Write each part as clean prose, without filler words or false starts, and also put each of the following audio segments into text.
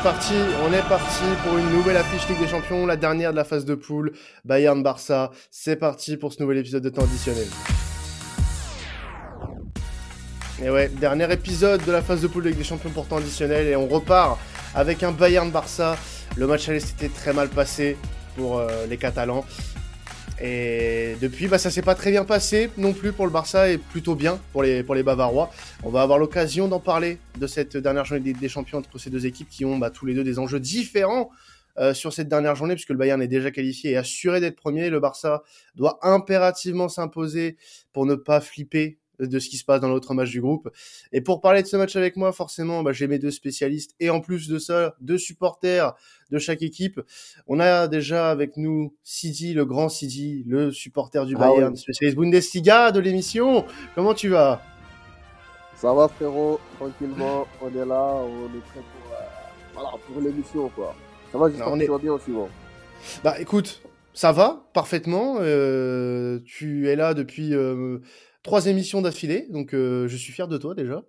On est parti pour une nouvelle affiche Ligue des Champions, la dernière de la phase de poule, Bayern-Barça. C'est parti pour ce nouvel épisode de Temps Additionnel. Et ouais, dernier épisode de la phase de poule de Ligue des Champions pour Temps Additionnel et on repart avec un Bayern-Barça. Le match aller s'était très mal passé pour les Catalans. Et depuis, ça s'est pas très bien passé non plus pour le Barça et plutôt bien pour les Bavarois. On va avoir l'occasion d'en parler de cette dernière journée des champions entre ces deux équipes qui ont tous les deux des enjeux différents sur cette dernière journée puisque le Bayern est déjà qualifié et assuré d'être premier. Le Barça doit impérativement s'imposer pour ne pas flipper de ce qui se passe dans l'autre match du groupe. Et pour parler de ce match avec moi, forcément, j'ai mes deux spécialistes et en plus de ça, deux supporters de chaque équipe. On a déjà avec nous Sidi, le grand Sidi, le supporter du Bayern, spécialiste Bundesliga de l'émission. Comment tu vas ? Ça va frérot, tranquillement, on est là, on est prêt pour l'émission quoi. Ça va, j'espère que tu vas bien aussi bon. Écoute, ça va parfaitement, tu es là depuis... 3 émissions d'affilée, donc je suis fier de toi déjà.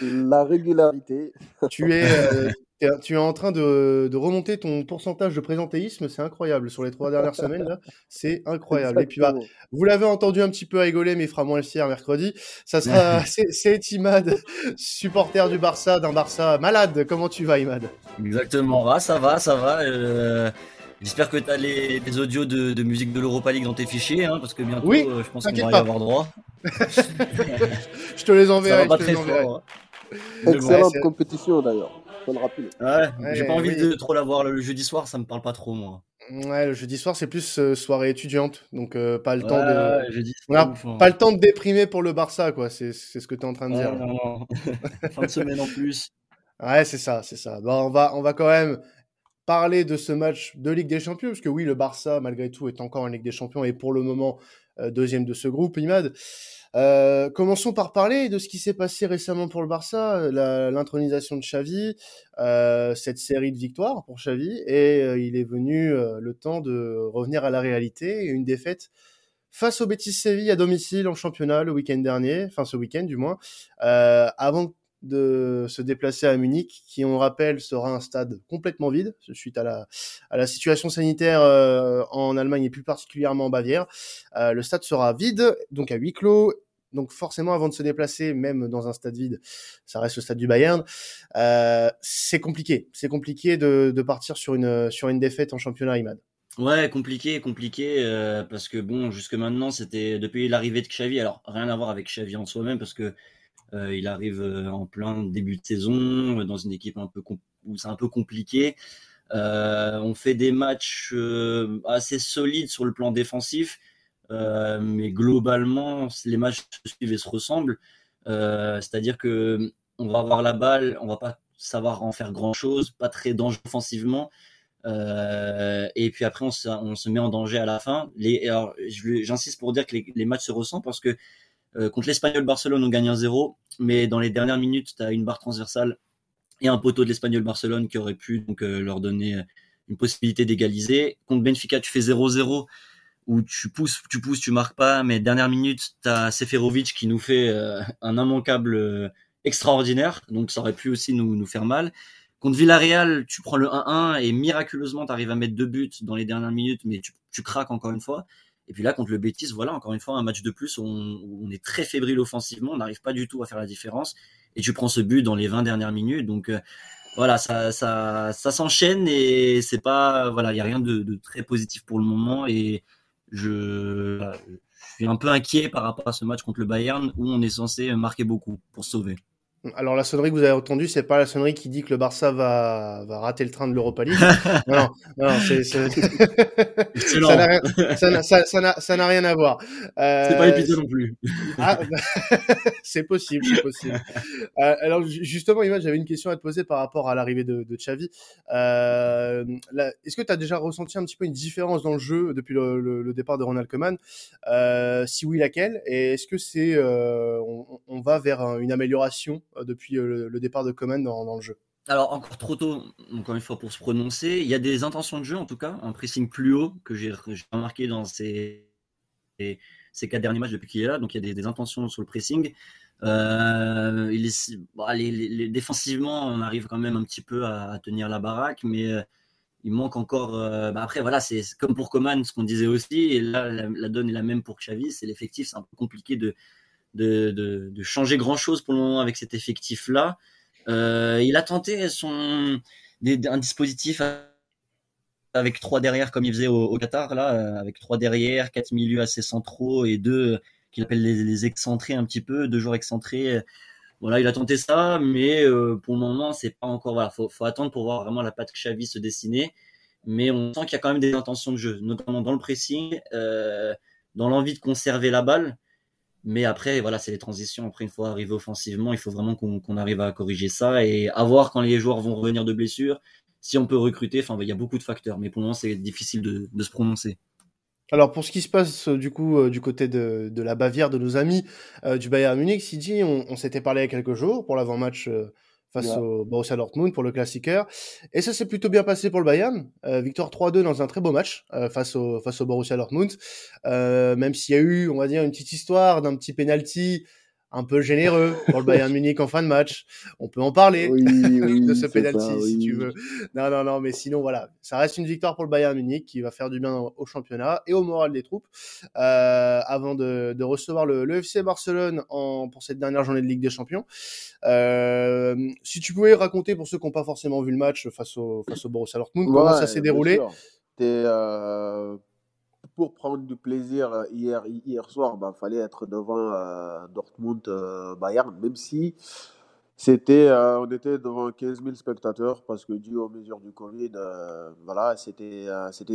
La régularité. Tu es en train de remonter ton pourcentage de présentéisme, c'est incroyable. Sur les 3 dernières semaines, là, c'est incroyable. Exactement. Et puis, vous l'avez entendu un petit peu rigoler, mais il fera moins le fier mercredi. Ça sera, c'est Imad, supporter du Barça, d'un Barça malade. Comment tu vas, Imad ? Exactement, ça va. J'espère que tu as les audios de musique de l'Europa League dans tes fichiers, hein, parce que bientôt, oui, je pense qu'on va y avoir droit. Je te les enverrai. Ça va pas très fort. Excellente compétition d'ailleurs, faut le rappeler. Ouais, j'ai pas envie de trop l'avoir le jeudi soir, ça me parle pas trop moi. Ouais, le jeudi soir, c'est plus soirée étudiante, donc pas le temps de. Jeudi, pas le temps de déprimer pour le Barça, quoi. C'est ce que tu es en train de dire. Non. Fin de semaine en plus. Ouais, c'est ça. On va quand même parler de ce match de Ligue des Champions, parce que oui, le Barça, malgré tout, est encore en Ligue des Champions et pour le moment, deuxième de ce groupe, Imad. Commençons par parler de ce qui s'est passé récemment pour le Barça, l'intronisation de Xavi, cette série de victoires pour Xavi, et il est venu le temps de revenir à la réalité, une défaite face au Betis Séville à domicile en championnat ce week-end du moins, avant de se déplacer à Munich, qui on rappelle sera un stade complètement vide suite à la situation sanitaire en Allemagne et plus particulièrement en Bavière. Le stade sera vide, donc à huis clos, donc forcément avant de se déplacer même dans un stade vide, ça reste le stade du Bayern. C'est compliqué de partir sur une défaite en championnat, Imad. Ouais, compliqué, parce que jusque maintenant c'était depuis l'arrivée de Xavi, alors rien à voir avec Xavi en soi-même parce que il arrive en plein début de saison, dans une équipe où c'est un peu compliqué. On fait des matchs assez solides sur le plan défensif, mais globalement, les matchs se suivent et se ressemblent. C'est-à-dire qu'on va avoir la balle, on ne va pas savoir en faire grand-chose, pas très dangereux offensivement. Et puis après, on se met en danger à la fin. Alors, j'insiste pour dire que les matchs se ressemblent parce que contre l'Espagnol Barcelone, on gagne 1-0, mais dans les dernières minutes, tu as une barre transversale et un poteau de l'Espagnol Barcelone qui aurait pu donc leur donner une possibilité d'égaliser. Contre Benfica, tu fais 0-0 où tu pousses, tu marques pas, mais dernière minute, tu as Seferovic qui nous fait un immanquable extraordinaire, donc ça aurait pu aussi nous faire mal. Contre Villarreal, tu prends le 1-1 et miraculeusement, tu arrives à mettre 2 buts dans les dernières minutes, mais tu craques encore une fois. Et puis là, contre le Betis, voilà, encore une fois, un match de plus où on est très fébrile offensivement, on n'arrive pas du tout à faire la différence. Et tu prends ce but dans les 20 dernières minutes. Donc voilà, ça s'enchaîne et c'est pas, voilà, il n'y a rien de très positif pour le moment. Et je suis un peu inquiet par rapport à ce match contre le Bayern où on est censé marquer beaucoup pour se sauver. Alors la sonnerie que vous avez entendue, c'est pas la sonnerie qui dit que le Barça va rater le train de l'Europa League. Non, ça n'a rien à voir. C'est pas épité non plus. C'est possible. Alors justement, Imad, j'avais une question à te poser par rapport à l'arrivée de Xavi. Est-ce que tu as déjà ressenti un petit peu une différence dans le jeu depuis le départ de Ronald Koeman ? Si oui, laquelle ? Et est-ce que c'est on va vers une amélioration depuis le départ de Koeman dans le jeu? Alors encore trop tôt, encore une fois, pour se prononcer. Il y a des intentions de jeu en tout cas, un pressing plus haut que j'ai remarqué dans ces 4 derniers matchs depuis qu'il est là. Donc il y a des intentions sur le pressing. Défensivement, on arrive quand même un petit peu à tenir la baraque, mais il manque encore. Après, voilà, c'est comme pour Koeman, ce qu'on disait aussi, et là, la donne est la même pour Xavi. C'est l'effectif, c'est un peu compliqué de changer grand-chose pour le moment avec cet effectif-là. Il a tenté un dispositif avec 3 derrière, comme il faisait au Qatar, là, avec 3 derrière, 4 milieux assez centraux et 2 qu'il appelle les excentrés un petit peu, 2 joueurs excentrés. Voilà, il a tenté ça, mais pour le moment, c'est pas encore. Voilà, faut attendre pour voir vraiment la patte Xavi se dessiner. Mais on sent qu'il y a quand même des intentions de jeu, notamment dans le pressing, dans l'envie de conserver la balle. Mais après, voilà, c'est les transitions. Après, une fois arrivé offensivement, il faut vraiment qu'on arrive à corriger ça et à voir quand les joueurs vont revenir de blessure. Si on peut recruter, enfin, il y a beaucoup de facteurs, mais pour le moment, c'est difficile de se prononcer. Alors, pour ce qui se passe, du coup, du côté de la Bavière, de nos amis du Bayern Munich, Sidi, on s'était parlé il y a quelques jours pour l'avant-match face au Borussia Dortmund pour le Classiqueur. Et ça s'est plutôt bien passé pour le Bayern. Victoire 3-2 dans un très beau match face au Borussia Dortmund. Même s'il y a eu, on va dire, une petite histoire d'un petit penalty un peu généreux pour le Bayern Munich en fin de match. On peut en parler de ce penalty si tu veux. Non, mais sinon voilà, ça reste une victoire pour le Bayern Munich qui va faire du bien au championnat et au moral des troupes avant de recevoir le FC Barcelone pour cette dernière journée de Ligue des Champions. Si tu pouvais raconter pour ceux qui n'ont pas forcément vu le match face au Borussia Dortmund, comment ça s'est déroulé. Pour prendre du plaisir hier soir, fallait être devant Dortmund Bayern, même si on était devant 15 000 spectateurs parce que dû aux mesures du Covid, c'était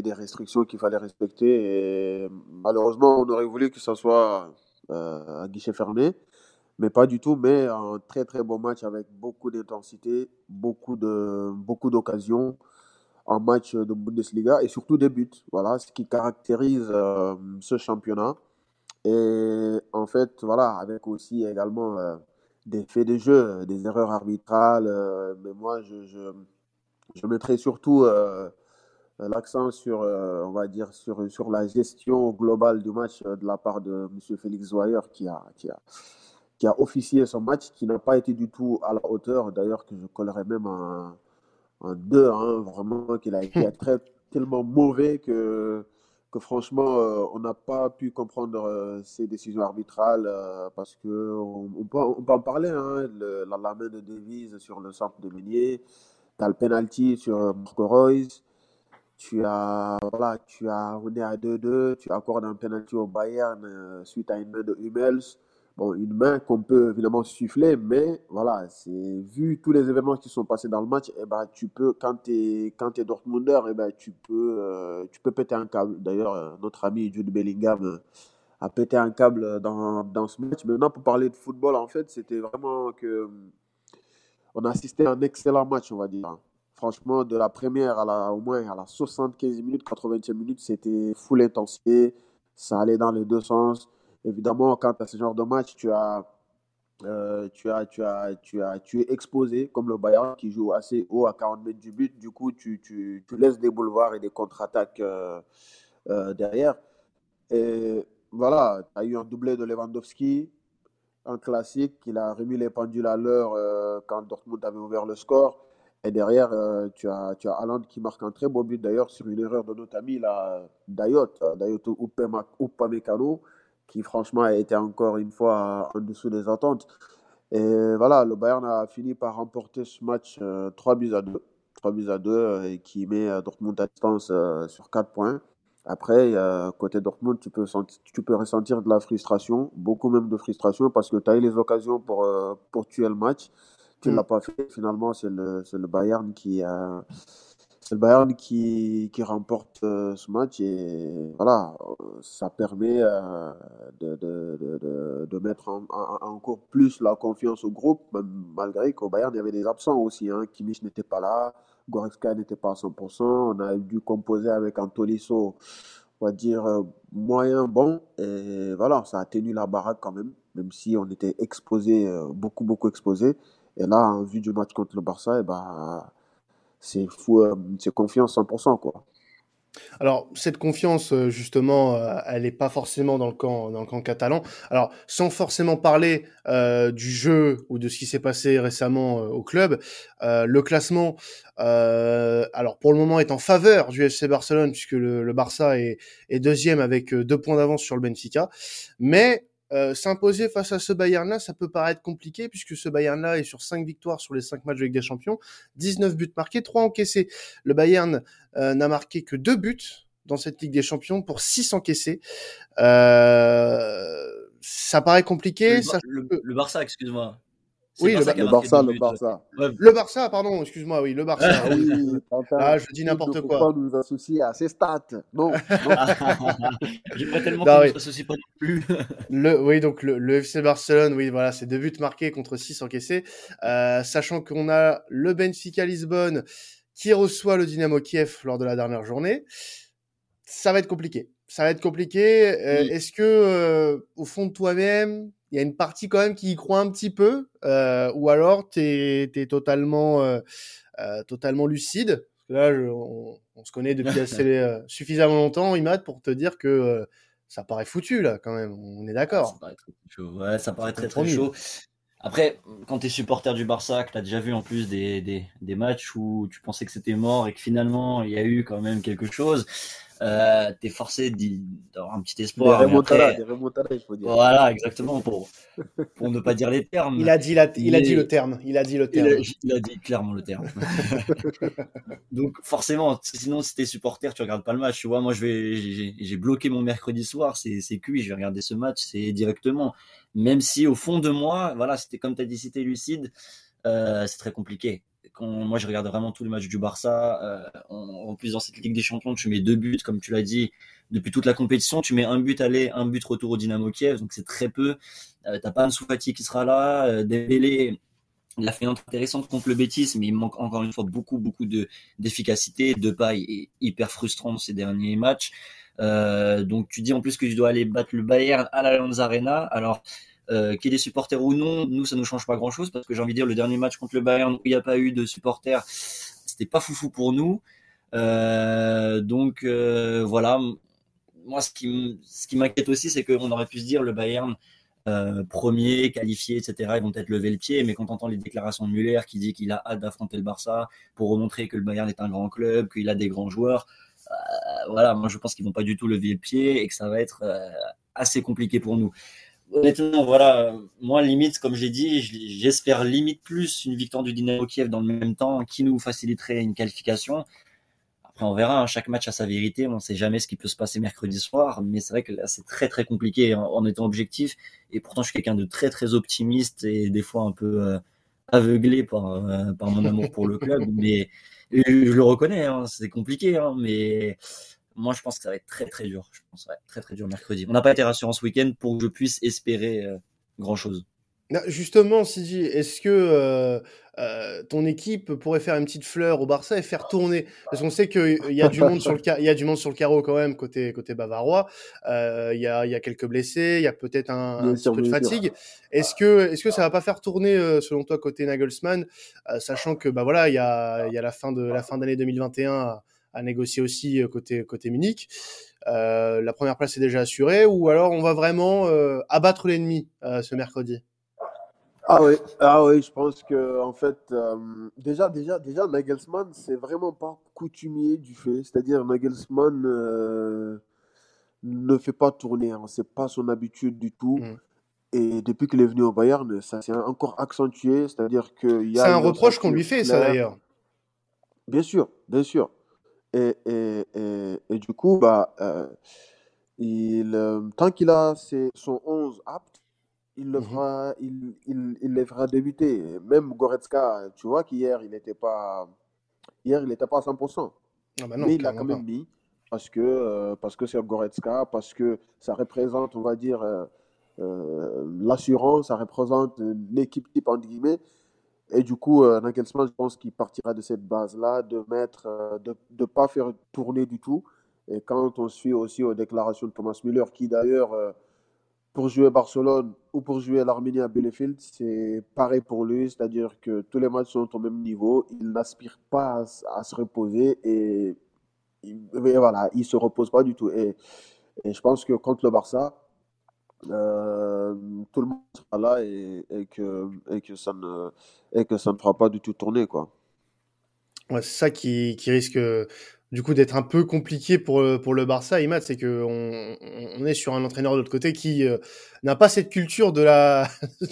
des restrictions qu'il fallait respecter et malheureusement on aurait voulu que ça soit à guichet fermé, mais pas du tout. Mais un très très bon match avec beaucoup d'intensité, beaucoup d'occasions. Un match de Bundesliga et surtout des buts. Voilà ce qui caractérise ce championnat. Et en fait, voilà, avec aussi également des faits de jeu, des erreurs arbitrales. Mais moi, je mettrai surtout l'accent sur, on va dire, sur la gestion globale du match de la part de M. Felix Weyer qui a officié son match, qui n'a pas été du tout à la hauteur. D'ailleurs, que je collerai même en 2, vraiment qu'il a été tellement mauvais que franchement, on n'a pas pu comprendre ses décisions arbitrales parce qu'on peut en parler. La main de Davies sur le centre de Meunier, tu as le penalty sur Marco Reus, on est à 2-2, tu accordes un penalty au Bayern suite à une main de Hummels. Bon, une main qu'on peut évidemment siffler, mais voilà, c'est vu tous les événements qui sont passés dans le match, tu peux, quand t'es Dortmunder, tu peux péter un câble. D'ailleurs, notre ami Jude Bellingham a pété un câble dans ce match. Maintenant, pour parler de football, en fait, c'était vraiment on a assisté à un excellent match, on va dire. Franchement, de la première au moins à la 75e minute, 80e minute, c'était full intensité, ça allait dans les deux sens. Évidemment, quand tu as ce genre de match, tu es exposé, comme le Bayern qui joue assez haut à 40 mètres du but. Du coup, tu laisses des boulevards et des contre-attaques derrière. Et voilà, tu as eu un doublé de Lewandowski, un classique, il a remis les pendules à l'heure quand Dortmund avait ouvert le score. Et derrière, tu as Haaland qui marque un très beau but d'ailleurs sur une erreur de notre ami, Dayot Upamecano, qui franchement a été encore une fois en dessous des attentes. Et voilà, le Bayern a fini par remporter ce match 3-2. 3-2 et qui met Dortmund à distance sur 4 points. Après, côté Dortmund, tu peux ressentir de la frustration, beaucoup même de frustration, parce que tu as eu les occasions pour tuer le match. Tu ne l'as pas fait. Finalement, c'est le Bayern qui remporte ce match et voilà, ça permet de mettre encore plus la confiance au groupe, malgré qu'au Bayern, il y avait des absents aussi. Kimmich n'était pas là, Goretzka n'était pas à 100%. On a dû composer avec un Tolisso, on va dire, moyen, bon. Et voilà, ça a tenu la baraque quand même, même si on était exposé, beaucoup exposé. Et là, en vue du match contre le Barça, c'est fou, c'est confiance 100%, quoi. Alors, cette confiance, justement, elle n'est pas forcément dans le camp catalan. Alors, sans forcément parler du jeu ou de ce qui s'est passé récemment au club, le classement, alors pour le moment, est en faveur du FC Barcelone, puisque le Barça est deuxième avec 2 points d'avance sur le Benfica. Mais s'imposer face à ce Bayern-là, ça peut paraître compliqué, puisque ce Bayern-là est sur 5 victoires sur les 5 matchs de Ligue des Champions, 19 buts marqués, 3 encaissés. Le Bayern n'a marqué que 2 buts dans cette Ligue des Champions pour 6 encaissés. Ça paraît compliqué. Le Barça, excuse-moi. C'est oui, le Barça. Ouais. Le Barça, pardon, excuse-moi, oui, le Barça. Oui, ah, je dis n'importe quoi. Pourquoi nous associer à ces stats? Non. J'aimerais tellement qu'on ne s'associe pas non plus. Oui, donc le FC Barcelone, oui, voilà, c'est 2 buts marqués contre 6 encaissés. Sachant qu'on a le Benfica Lisbonne qui reçoit le Dynamo Kiev lors de la dernière journée. Ça va être compliqué. Oui. Est-ce que, au fond de toi-même, il y a une partie quand même qui y croit un petit peu, ou alors t'es totalement lucide. Là, on se connaît depuis assez suffisamment longtemps, Imad, pour te dire que ça paraît foutu là quand même. On est d'accord. Ça paraît très chaud. Ouais, ça paraît très chaud. Après, quand t'es supporter du Barça, que t'as déjà vu en plus des matchs où tu pensais que c'était mort et que finalement il y a eu quand même quelque chose, t'es forcé d'avoir un petit espoir. Des remontadas, il faut dire. Voilà, exactement, pour ne pas dire les termes. Il a dit le terme. Il a dit clairement le terme. Donc forcément, sinon si t'es supporter, tu regardes pas le match. Tu vois, moi j'ai bloqué mon mercredi soir, c'est cuit, je vais regarder ce match, c'est directement. Même si au fond de moi, voilà, c'était comme tu as dit, si tu es lucide, c'est très compliqué. Moi, je regarde vraiment tous les matchs du Barça. En plus, dans cette Ligue des Champions, tu mets 2 buts, comme tu l'as dit, depuis toute la compétition. Tu mets 1 but aller, 1 but retour au Dynamo Kiev, donc c'est très peu. Tu n'as pas Ansu Fati qui sera là. Dembélé, il a fait une entrée intéressante contre le Betis, mais il manque encore une fois beaucoup d'efficacité. Depay est hyper frustrant ces derniers matchs. Donc tu dis en plus que tu dois aller battre le Bayern à l'Allianz Arena. Alors qu'il y ait des supporters ou non, nous ça nous change pas grand chose, parce que j'ai envie de dire, le dernier match contre le Bayern où il n'y a pas eu de supporters, c'était pas foufou pour nous. Donc voilà, moi ce qui m'inquiète aussi, c'est qu'on aurait pu se dire le Bayern premier, qualifié, etc., ils vont peut-être lever le pied, mais quand on entend les déclarations de Müller qui dit qu'il a hâte d'affronter le Barça pour remontrer que le Bayern est un grand club, qu'il a des grands joueurs, voilà, moi je pense qu'ils vont pas du tout lever le pied et que ça va être assez compliqué pour nous. Honnêtement, voilà, moi limite, comme j'ai dit, j'espère limite plus une victoire du Dynamo Kiev dans le même temps qui nous faciliterait une qualification. Après on verra, hein, chaque match a sa vérité, on sait jamais ce qui peut se passer mercredi soir, mais c'est vrai que là c'est très très compliqué en étant objectif, et pourtant je suis quelqu'un de très très optimiste et des fois un peu aveuglé par mon amour pour le club, mais je le reconnais, hein, c'est compliqué, hein, mais moi je pense que ça va être très très dur. Je pense que ça va être très très dur mercredi. On n'a pas été rassurant ce week-end pour que je puisse espérer grand chose. Justement, Sidi, est-ce que ton équipe pourrait faire une petite fleur au Barça et faire tourner, parce qu'on sait qu'il y a du monde sur le carreau quand même côté bavarois. Il y a quelques blessés, il y a peut-être un peu de fatigue. Est-ce que ça va pas faire tourner selon toi côté Nagelsmann, sachant que bah voilà, il y a la fin d'année 2021 à négocier aussi côté Munich. La première place est déjà assurée, ou alors on va vraiment abattre l'ennemi ce mercredi. Ah oui, je pense que en fait déjà Nagelsmann, c'est vraiment pas coutumier du fait, c'est-à-dire Nagelsmann ne fait pas tourner, hein, c'est pas son habitude du tout. Et depuis qu'il est venu au Bayern, ça s'est encore accentué, c'est-à-dire que c'est un reproche qu'on lui fait, ça d'ailleurs. Bien sûr. Et du coup, tant qu'il a son 11 apte, il les fera débuter. Même Goretzka, tu vois qu'hier, il n'était pas à 100%. Ah bah non, mais il l'a quand même mis, parce que c'est Goretzka, parce que ça représente, on va dire, l'assurance, ça représente l'équipe type, entre guillemets. Et du coup, Nagelsmann, je pense qu'il partira de cette base-là, de pas faire tourner du tout. Et quand on suit aussi aux déclarations de Thomas Müller, qui d'ailleurs, pour jouer Barcelone ou pour jouer l'Arménie à Bielefeld, c'est pareil pour lui. C'est-à-dire que tous les matchs sont au même niveau. Il n'aspire pas à se reposer et Et voilà, il ne se repose pas du tout. Et je pense que contre le Barça, tout le monde sera là et que ça ne fera pas du tout tourner, quoi. Ouais, c'est ça qui risque du coup d'être un peu compliqué pour le Barça, Imad, c'est qu'on est sur un entraîneur de l'autre côté qui n'a pas cette culture de la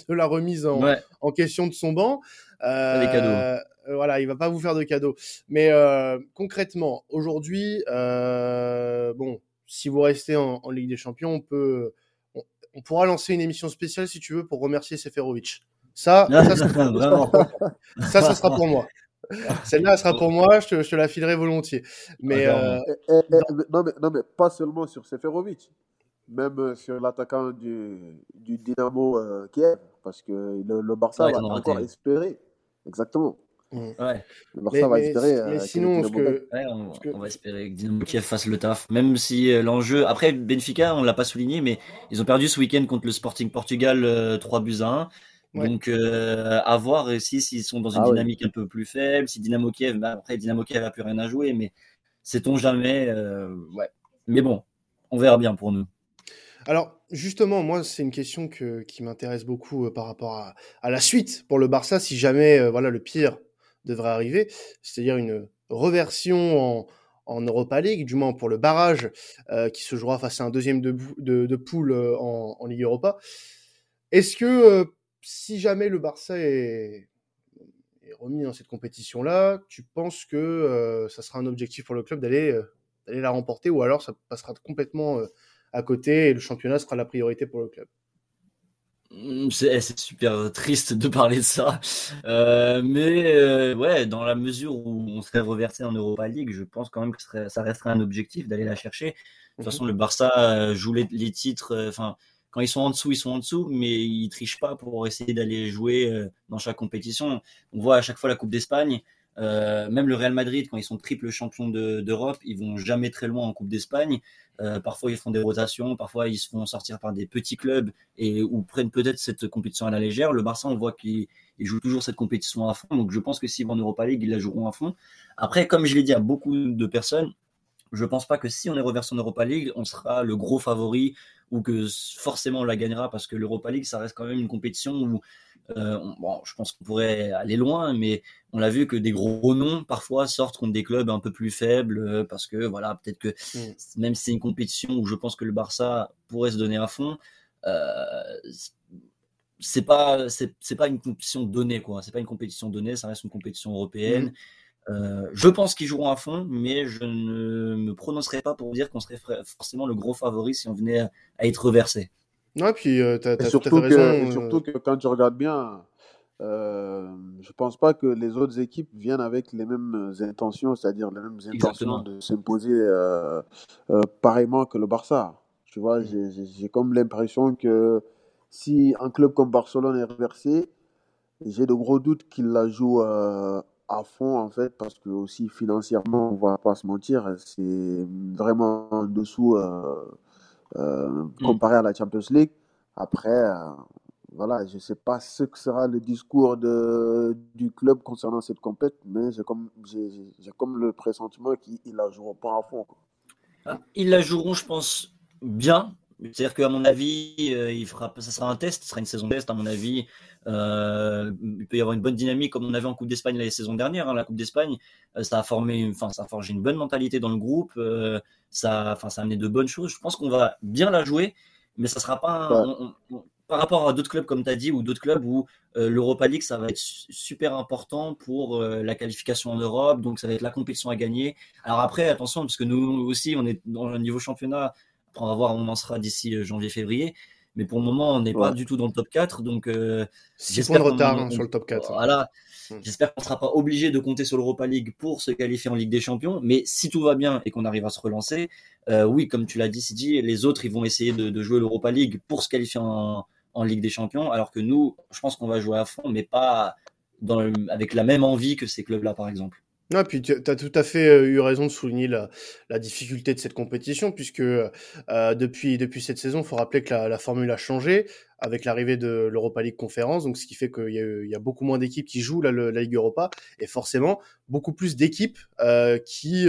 remise en question de son banc. Les cadeaux. Voilà, il ne va pas vous faire de cadeaux. Mais concrètement, aujourd'hui, si vous restez en Ligue des Champions, on pourra lancer une émission spéciale, si tu veux, pour remercier Seferovic. Ça sera pour moi. Celle-là sera pour moi, je te la filerai volontiers. Mais, non, mais pas seulement sur Seferovic, même sur l'attaquant du Dynamo Kiev, parce que le Barça va encore espérer. Exactement. Ouais. Le Barça va espérer. Mais sinon, on va espérer que Dynamo Kiev fasse le taf, même si l'enjeu. Après, Benfica, on ne l'a pas souligné, mais ils ont perdu ce week-end contre le Sporting Portugal 3-1. Ouais. Donc, à voir s'ils sont dans une dynamique un peu plus faible, si Dynamo Kiev, après Dynamo Kiev n'a plus rien à jouer, mais sait-on jamais. Mais bon, on verra bien pour nous. Alors, justement, moi, c'est une question qui m'intéresse beaucoup par rapport à la suite pour le Barça, si jamais le pire devrait arriver, c'est-à-dire une reversion en Europa League, du moins pour le barrage qui se jouera face à un deuxième de poule en Ligue Europa. Est-ce que... si jamais le Barça est remis dans cette compétition-là, tu penses que ça sera un objectif pour le club d'aller la remporter, ou alors ça passera complètement à côté et le championnat sera la priorité pour le club? C'est super triste de parler de ça. Dans la mesure où on serait reversé en Europa League, je pense quand même que ça resterait un objectif d'aller la chercher. De toute façon, le Barça joue les titres... Quand ils sont en dessous, mais ils ne trichent pas pour essayer d'aller jouer dans chaque compétition. On voit à chaque fois la Coupe d'Espagne, même le Real Madrid, quand ils sont triple champions d'Europe, ils ne vont jamais très loin en Coupe d'Espagne. Parfois, ils font des rotations, parfois, ils se font sortir par des petits clubs ou prennent peut-être cette compétition à la légère. Le Barça, on voit qu'ils jouent toujours cette compétition à fond. Donc, je pense que s'ils vont en Europa League, ils la joueront à fond. Après, comme je l'ai dit à beaucoup de personnes, je ne pense pas que si on est reversé en Europa League, on sera le gros favori ou que forcément on la gagnera, parce que l'Europa League, ça reste quand même une compétition où je pense qu'on pourrait aller loin, mais on l'a vu que des gros noms parfois sortent contre des clubs un peu plus faibles, parce que peut-être que même si c'est une compétition où je pense que le Barça pourrait se donner à fond, c'est pas une compétition donnée, quoi. C'est pas une compétition donnée, ça reste une compétition européenne. Je pense qu'ils joueront à fond, mais je ne me prononcerai pas pour dire qu'on serait forcément le gros favori si on venait à être reversé. Ouais, puis t'as tout à fait raison. Surtout que quand tu regardes bien, je ne pense pas que les autres équipes viennent avec les mêmes intentions, c'est-à-dire les mêmes intentions de s'imposer pareillement que le Barça. Tu vois, j'ai comme l'impression que si un club comme Barcelone est reversé, j'ai de gros doutes qu'il la joue à fond, en fait, parce que aussi financièrement, on va pas se mentir, c'est vraiment en dessous comparé à la Champions League. Après, je sais pas ce que sera le discours du club concernant cette compète, mais j'ai comme le pressentiment qu'ils la joueront pas à fond, quoi. Ils la joueront, je pense, bien. C'est-à-dire qu'à mon avis, ça sera un test, ça sera une saison test, à mon avis. Il peut y avoir une bonne dynamique, comme on avait en Coupe d'Espagne la saison dernière. La Coupe d'Espagne, ça a forgé une bonne mentalité dans le groupe, ça a amené de bonnes choses. Je pense qu'on va bien la jouer, mais ça ne sera pas... par rapport à d'autres clubs, comme tu as dit, ou d'autres clubs où l'Europa League, ça va être super important pour la qualification en Europe, donc ça va être la compétition à gagner. Alors après, attention, parce que nous aussi, on est dans le niveau championnat. On va voir, on en sera d'ici janvier-février. Mais pour le moment, on n'est pas du tout dans le top 4. Donc, 6 points de retard sur le top 4. Voilà. J'espère qu'on ne sera pas obligé de compter sur l'Europa League pour se qualifier en Ligue des Champions. Mais si tout va bien et qu'on arrive à se relancer, comme tu l'as dit, Sidi, les autres, ils vont essayer de jouer l'Europa League pour se qualifier en Ligue des Champions. Alors que nous, je pense qu'on va jouer à fond, mais pas avec la même envie que ces clubs-là, par exemple. Ah, puis tu as tout à fait eu raison de souligner la difficulté de cette compétition, puisque depuis cette saison, il faut rappeler que la formule a changé. avec l'arrivée de l'Europa League Conférence, donc ce qui fait qu'il y a beaucoup moins d'équipes qui jouent la Ligue Europa, et forcément beaucoup plus d'équipes qui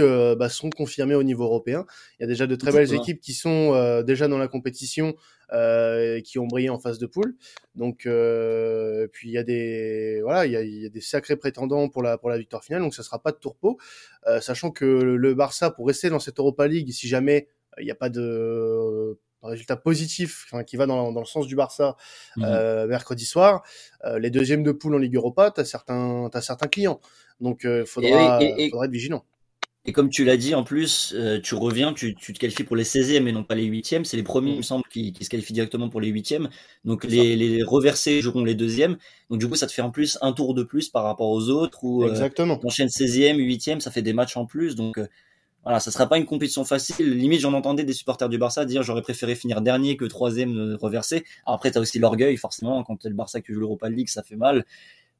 sont confirmées au niveau européen. Il y a déjà de très belles équipes qui sont déjà dans la compétition, qui ont brillé en phase de poule. Donc puis il y a des sacrés prétendants pour la victoire finale, donc ça sera pas de tourpeau, sachant que le Barça, pour rester dans cette Europa League, si jamais il n'y a pas de résultat positif, enfin, qui va dans le sens du Barça mercredi soir, les deuxièmes de poule en Ligue Europa, t'as certains clients, donc il faudra être vigilant. Et comme tu l'as dit, en plus, tu reviens, tu te qualifies pour les 16e et non pas les 8e. C'est les premiers, il me semble, qui se qualifient directement pour les 8e. Donc, les reversés joueront les 2e. Donc, du coup, ça te fait en plus un tour de plus par rapport aux autres. Où, exactement. Tu enchaînes 16e, 8e, ça fait des matchs en plus. Donc, voilà, ça sera pas une compétition facile. Limite, j'en entendais des supporters du Barça dire j'aurais préféré finir dernier que 3e reversé. Alors, après, tu as aussi l'orgueil, forcément. Quand tu es le Barça qui joue l'Europa League, ça fait mal.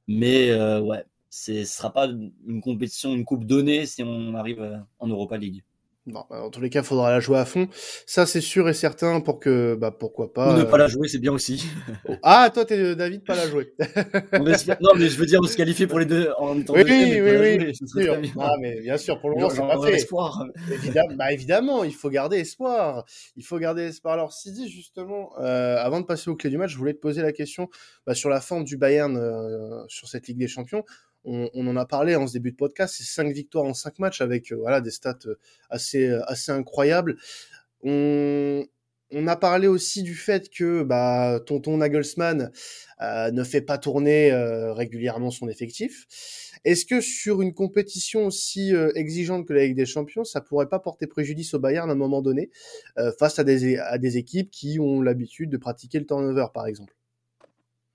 Mais, ouais. Ce sera pas une compétition, une coupe donnée si on arrive en Europa League. Non, en tous les cas, il faudra la jouer à fond. Ça, c'est sûr et certain, pour que, pourquoi pas. Ou ne pas la jouer, c'est bien aussi. Ah, toi, t'es David, pas la jouer. Non, mais je veux dire, on se qualifie pour les deux en temps. Oui, mais bien sûr, pour le moment, c'est pas fait. Espoir. Évidemment, il faut garder espoir. Alors, Sidi, justement, avant de passer aux clés du match, je voulais te poser la question sur la forme du Bayern sur cette Ligue des Champions. On en a parlé en ce début de podcast, c'est 5 victoires en 5 matchs avec des stats assez incroyables. On a parlé aussi du fait que tonton Nagelsmann ne fait pas tourner régulièrement son effectif. Est-ce que sur une compétition aussi exigeante que la Ligue des Champions, ça pourrait pas porter préjudice au Bayern à un moment donné face à des équipes qui ont l'habitude de pratiquer le turnover, par exemple?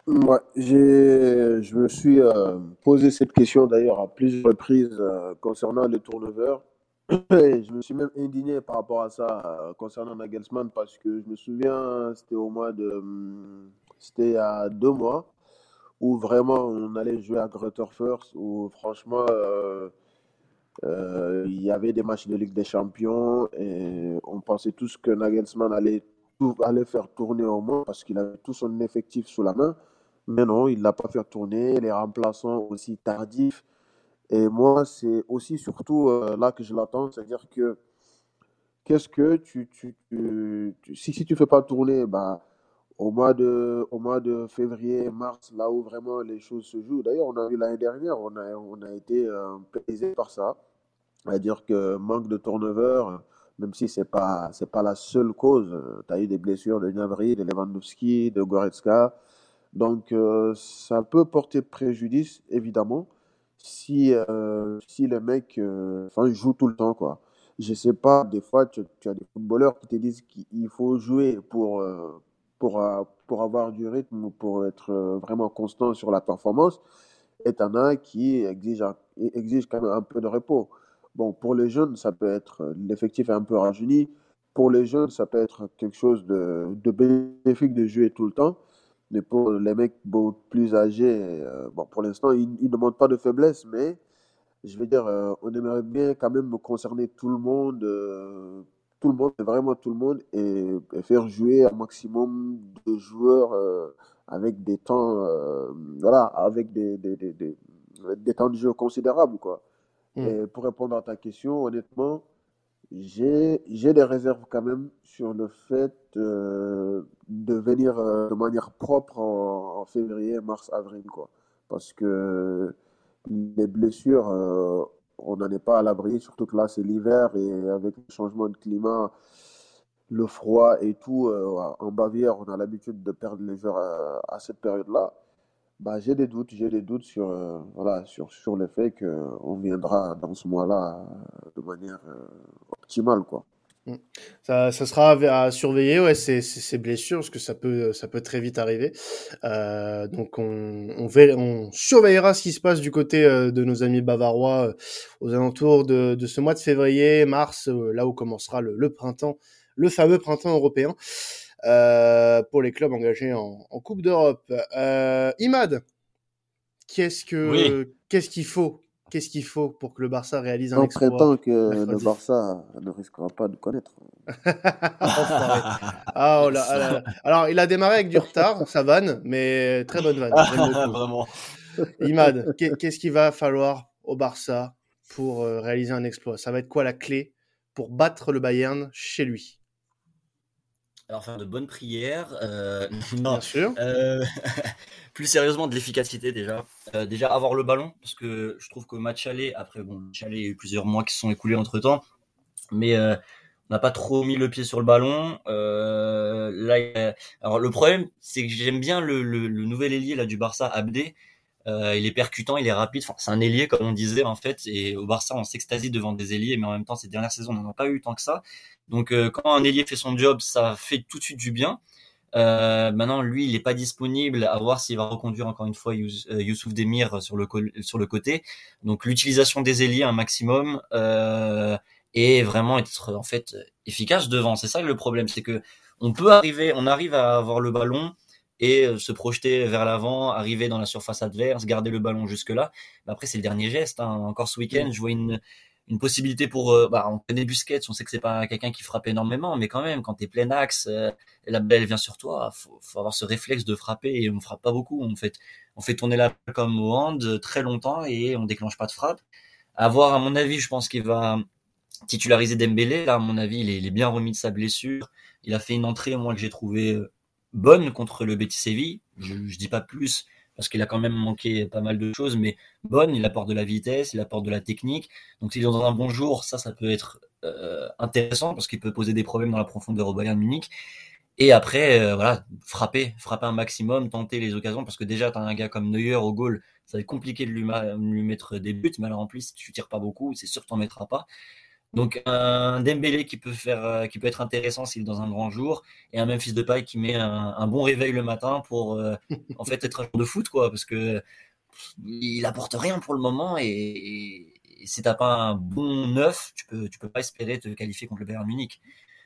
Moi, je me suis posé cette question d'ailleurs à plusieurs reprises concernant le turnover. Et je me suis même indigné par rapport à ça concernant Nagelsmann, parce que je me souviens, c'était il y a 2 mois où vraiment on allait jouer à Grutterfurt, où franchement il y avait des matchs de Ligue des Champions et on pensait tous que Nagelsmann allait faire tourner au moins parce qu'il avait tout son effectif sous la main. Mais non, il ne l'a pas fait tourner, les remplaçants aussi tardifs. Et moi, c'est aussi surtout là que je l'attends, c'est-à-dire que qu'est-ce que si tu ne fais pas tourner au mois de février, mars, là où vraiment les choses se jouent. D'ailleurs, on a vu l'année dernière, on a été pénalisé par ça, c'est-à-dire que manque de turnover, même si c'est pas la seule cause. Tu as eu des blessures de Gnabry, de Lewandowski, de Goretzka. Donc, ça peut porter préjudice, évidemment, si les mecs jouent tout le temps, quoi. Je ne sais pas, des fois, tu as des footballeurs qui te disent qu'il faut jouer pour avoir du rythme, pour être vraiment constant sur la performance. Et tu en as qui exigent quand même un peu de repos. Bon, pour les jeunes, ça peut être... L'effectif est un peu rajeuni. Pour les jeunes, ça peut être quelque chose de bénéfique de jouer tout le temps. Mais pour les mecs beaucoup plus âgés, pour l'instant, ils ne montrent pas de faiblesse, mais je veux dire, on aimerait bien quand même concerner tout le monde, vraiment tout le monde, et faire jouer un maximum de joueurs avec des temps, avec des temps de jeu considérables, quoi. Et pour répondre à ta question, honnêtement, j'ai des réserves quand même sur le fait de venir de manière propre en février, mars, avril, quoi. Parce que les blessures, on n'en est pas à l'abri, surtout que là, c'est l'hiver et avec le changement de climat, le froid et tout, en Bavière, on a l'habitude de perdre les joueurs à cette période-là. J'ai des doutes sur le fait qu'on viendra dans ce mois-là de manière optimale, quoi. Ça sera à surveiller, ouais, ces blessures, parce que ça peut très vite arriver. Donc on surveillera ce qui se passe du côté de nos amis bavarois aux alentours de ce mois de février, mars, là où commencera le printemps, le fameux printemps européen. Pour les clubs engagés en Coupe d'Europe. Imad, qu'est-ce qu'il faut qu'est-ce qu'il faut pour que le Barça réalise un exploit ? On prétend que mercredi. Le Barça ne risquera pas de connaître. Oh là. Alors, il a démarré avec du retard, sa vanne, mais très bonne vanne. Vraiment. Imad, qu'est-ce qu'il va falloir au Barça pour réaliser un exploit ? Ça va être quoi la clé pour battre le Bayern chez lui ? Alors, faire de bonnes prières. Bien sûr. Plus sérieusement, de l'efficacité déjà. Déjà, avoir le ballon, parce que je trouve qu'au match aller, après, bon, match aller, il y a eu plusieurs mois qui se sont écoulés entre-temps, mais on n'a pas trop mis le pied sur le ballon. Alors, le problème, c'est que j'aime bien le nouvel ailier là, du Barça, Abdé. Il est percutant, il est rapide. Enfin, c'est un ailier, comme on disait, en fait. Et au Barça, on s'extasie devant des ailiers, mais en même temps, ces dernières saisons, on n'en a pas eu tant que ça. Donc, quand un ailier fait son job, ça fait tout de suite du bien. Maintenant, lui, il n'est pas disponible. À voir s'il va reconduire encore une fois Youssouf Demir sur le côté. Donc, l'utilisation des ailiers un maximum et vraiment être en fait efficace devant. C'est ça le problème, c'est que on arrive à avoir le ballon et se projeter vers l'avant, arriver dans la surface adverse, garder le ballon jusque-là. Mais après, c'est le dernier geste. Hein. Encore ce week-end, je vois une possibilité pour... on connaît Busquets, on sait que c'est pas quelqu'un qui frappe énormément, mais quand même, quand t'es plein axe, la balle vient sur toi, faut avoir ce réflexe de frapper, et on frappe pas beaucoup. On fait tourner la balle comme au hand très longtemps, et on déclenche pas de frappe. À mon avis, je pense qu'il va titulariser Dembélé. Là, à mon avis, il est bien remis de sa blessure. Il a fait une entrée, moi, que j'ai trouvée... bonne contre le Betis Séville, je dis pas plus parce qu'il a quand même manqué pas mal de choses, mais bonne, il apporte de la vitesse, il apporte de la technique, donc s'il est dans un bon jour, ça peut être intéressant parce qu'il peut poser des problèmes dans la profondeur au Bayern Munich. Et après, frapper un maximum, tenter les occasions, parce que déjà, t'as un gars comme Neuer au goal, ça va être compliqué de lui mettre des buts, mais alors en plus, si tu tires pas beaucoup, c'est sûr que t'en mettras pas. Donc un Dembélé qui peut être intéressant s'il est dans un grand jour, et un Memphis Depay qui met un bon réveil le matin pour en fait être un joueur de foot quoi, parce que il apporte rien pour le moment, et si t'as pas un bon 9, tu peux pas espérer te qualifier contre le Bayern Munich.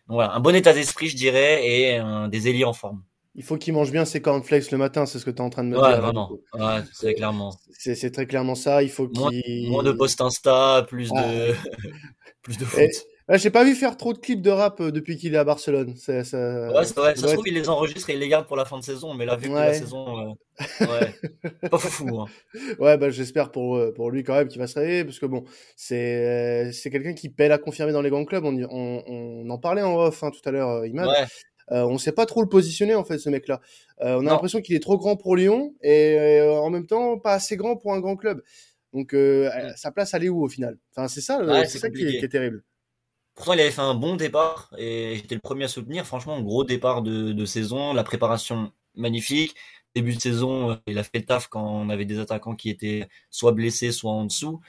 Donc voilà, un bon état d'esprit je dirais, et des ailiers en forme. Il faut qu'il mange bien ses cornflakes le matin, c'est ce que tu es en train de me dire. Vraiment. Ouais, c'est clairement. C'est très clairement ça. Il faut moins de posts Insta, plus de foot. Je n'ai pas vu faire trop de clips de rap depuis qu'il est à Barcelone. C'est vrai. Ça se trouve, il les enregistre et il les garde pour la fin de saison. Mais là, vu que la saison... Pas foufou. Hein. Ouais, j'espère pour lui quand même qu'il va se réveiller. Parce que bon, c'est quelqu'un qui pèle à confirmer dans les grands clubs. On en parlait en off tout à l'heure, Imad. Ouais. On ne sait pas trop le positionner en fait, ce mec-là. On a l'impression qu'il est trop grand pour Lyon et en même temps pas assez grand pour un grand club. Donc sa place, elle est où au final ? Enfin, c'est ça, c'est ça qui est terrible. Pourtant, il avait fait un bon départ et j'étais le premier à soutenir. Franchement, gros départ de saison, la préparation magnifique. Début de saison, il a fait le taf quand on avait des attaquants qui étaient soit blessés, soit en dessous.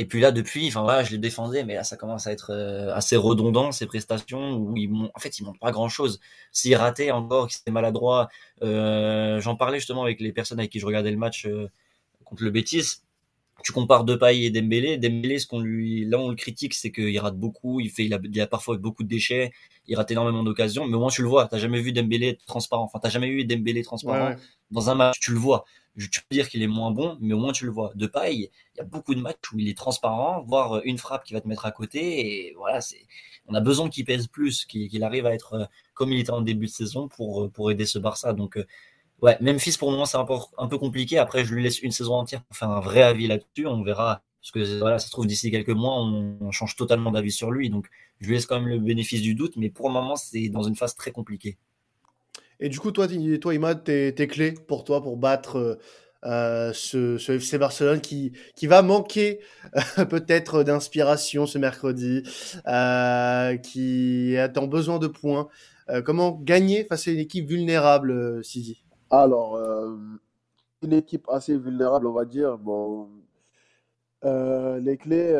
Et puis là, depuis, je les défendais, mais là, ça commence à être assez redondant, ces prestations, où ils montrent pas grand-chose. S'ils rataient encore, qu'ils étaient maladroits, j'en parlais justement avec les personnes avec qui je regardais le match contre le Betis. Tu compares Depay et Dembélé. Dembélé, on le critique, c'est qu'il rate beaucoup, il a parfois beaucoup de déchets, il rate énormément d'occasions, mais au moins tu le vois, t'as jamais vu Dembélé transparent. Enfin, t'as jamais eu Dembélé transparent dans un match, tu le vois. Tu peux dire qu'il est moins bon, mais au moins tu le vois. Depay, il y a beaucoup de matchs où il est transparent, voire une frappe qui va te mettre à côté, et voilà, on a besoin qu'il pèse plus, qu'il arrive à être comme il était en début de saison pour aider ce Barça. Donc, Memphis, pour le moment, c'est un peu compliqué. Après, je lui laisse une saison entière pour faire un vrai avis là-dessus. On verra. Parce que ça se trouve, d'ici quelques mois, on change totalement d'avis sur lui. Donc, je lui laisse quand même le bénéfice du doute. Mais pour le moment, c'est dans une phase très compliquée. Et du coup, toi Imad, tes clés pour toi pour battre ce FC Barcelone qui va manquer peut-être d'inspiration ce mercredi, qui a tant besoin de points. Comment gagner face à une équipe vulnérable, Sidi ? Alors, une équipe assez vulnérable, on va dire. Bon, les clés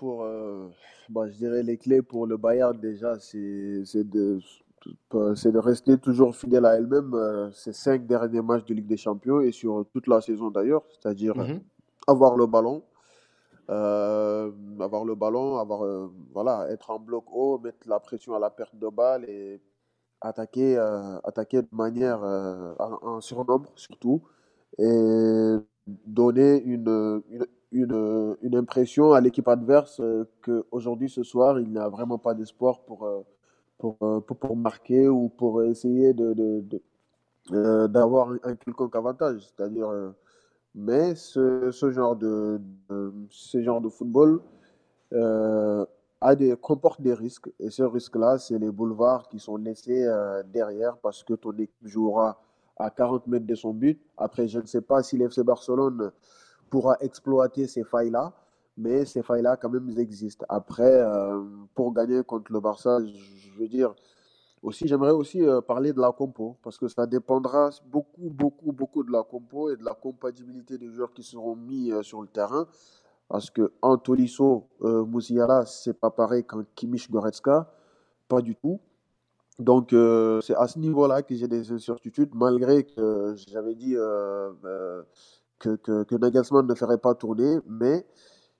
je dirais les clés pour le Bayern déjà, c'est de rester toujours fidèle à elle-même ces 5 derniers matchs de Ligue des Champions et sur toute la saison d'ailleurs, c'est-à-dire avoir le ballon, être en bloc haut, mettre la pression à la perte de balle et attaquer de manière en surnombre surtout, et donner une une impression à l'équipe adverse qu'aujourd'hui, ce soir, il n'y a vraiment pas d'espoir pour marquer ou pour essayer d'avoir un quelconque avantage. C'est-à-dire, mais ce genre de football comporte des risques. Et ce risque-là, c'est les boulevards qui sont laissés derrière parce que ton équipe jouera à 40 mètres de son but. Après, je ne sais pas si l'FC Barcelone pourra exploiter ces failles-là, mais ces failles-là, quand même, existent. Après, pour gagner contre le Barça, je veux dire, j'aimerais aussi parler de la compo, parce que ça dépendra beaucoup de la compo et de la compatibilité des joueurs qui seront mis sur le terrain. Parce que en Tolisso, Musiala, c'est pas pareil qu'en Kimmich, Goretzka, pas du tout. Donc, c'est à ce niveau-là que j'ai des incertitudes, malgré que j'avais dit que Nagelsmann ne ferait pas tourner, mais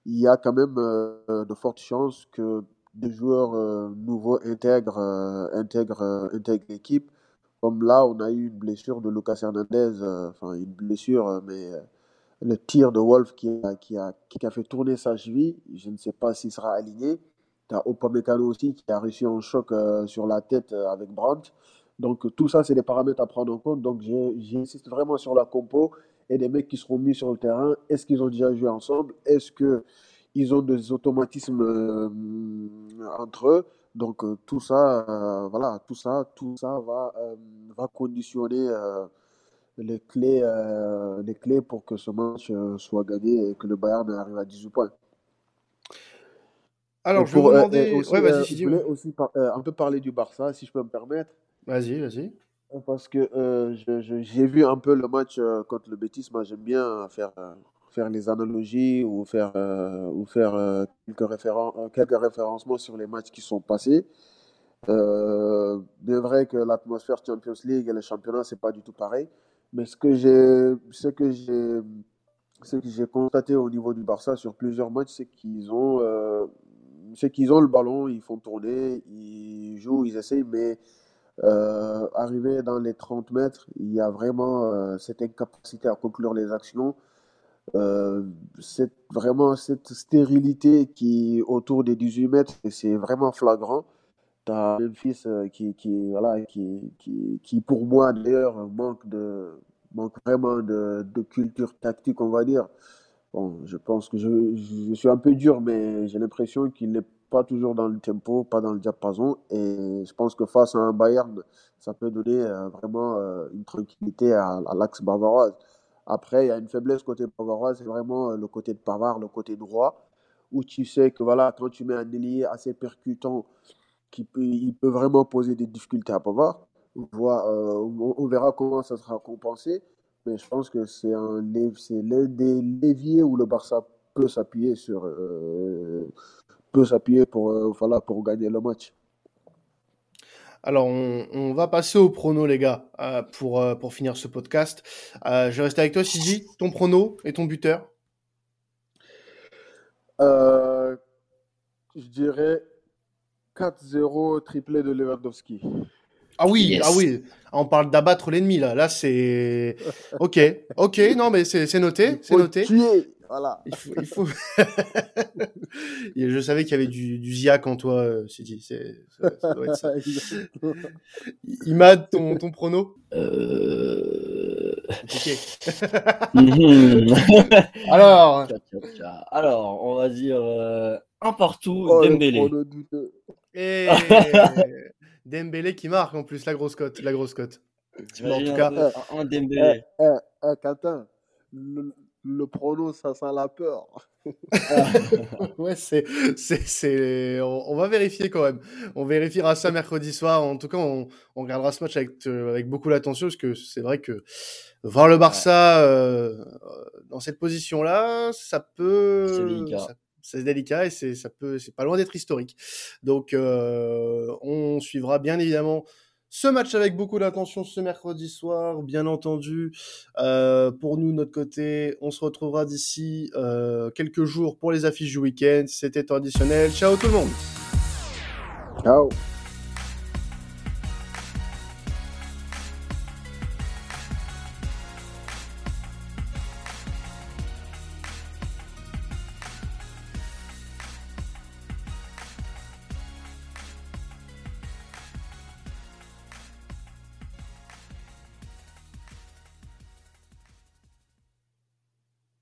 il y a quand même de fortes chances que des joueurs nouveaux intègrent l'équipe. Comme là, on a eu une blessure de Lucas Hernandez, le tir de Wolf qui a fait tourner sa cheville, je ne sais pas s'il sera aligné. Tu as Upamecano aussi qui a reçu un choc sur la tête avec Brandt. Donc tout ça, c'est des paramètres à prendre en compte. Donc j'insiste vraiment sur la compo et des mecs qui seront mis sur le terrain. Est-ce qu'ils ont déjà joué ensemble? Est-ce qu'ils ont des automatismes entre eux? Donc tout ça va conditionner les clés pour que ce match soit gagné et que le Bayern arrive à 18 points. Alors, je vais vous demander... Je voulais aussi un peu parler du Barça, si je peux me permettre. Vas-y. Parce que j'ai vu un peu le match contre le Betis. Moi, j'aime bien faire les analogies ou faire quelques référencements sur les matchs qui sont passés. Bien vrai que l'atmosphère Champions League et le championnat, c'est pas du tout pareil. Mais ce que j'ai constaté au niveau du Barça sur plusieurs matchs, c'est qu'ils ont... le ballon, ils font tourner, ils jouent, ils essayent, mais arrivé dans les 30 mètres, il y a vraiment cette incapacité à conclure les actions, cette stérilité qui autour des 18 mètres, c'est vraiment flagrant. Tu as Memphis qui pour moi d'ailleurs manque vraiment de culture tactique, on va dire. Bon, je pense que je suis un peu dur, mais j'ai l'impression qu'il n'est pas toujours dans le tempo, pas dans le diapason. Et je pense que face à un Bayern, ça peut donner vraiment une tranquillité à l'axe bavaroise. Après, il y a une faiblesse côté bavaroise, c'est vraiment le côté de Pavard, le côté droit, où tu sais que quand tu mets un ailier assez percutant, il peut vraiment poser des difficultés à Pavard. On verra comment ça sera compensé. Mais je pense que c'est l'un des leviers où le Barça peut s'appuyer pour gagner le match. Alors, on va passer au prono, les gars, pour finir ce podcast. Je vais rester avec toi, Sidi. Ton prono et ton buteur? Je dirais 4-0 triplé de Lewandowski. Ah oui, yes. On parle d'abattre l'ennemi, là. Là, c'est... Ok, non, mais c'est noté. C'est noté. Voilà. Il faut... Je savais qu'il y avait du ziac en toi, Sidi. Ça doit être ça. Imad, ton prono? Ok. Alors, on va dire un partout, Dembélé. Et... Dembélé qui marque en plus, la grosse cote. En tout cas, un Dembélé. Quentin, le prono, ça sent la peur. Ouais, c'est. On va vérifier quand même. On vérifiera ça mercredi soir. En tout cas, on regardera ce match avec beaucoup d'attention, parce que c'est vrai que voir le Barça dans cette position-là, ça peut. C'est délicat. C'est délicat et c'est pas loin d'être historique. Donc, on suivra bien évidemment ce match avec beaucoup d'attention ce mercredi soir, bien entendu. Pour nous, de notre côté, on se retrouvera d'ici quelques jours pour les affiches du week-end. C'était traditionnel. Ciao tout le monde. Ciao.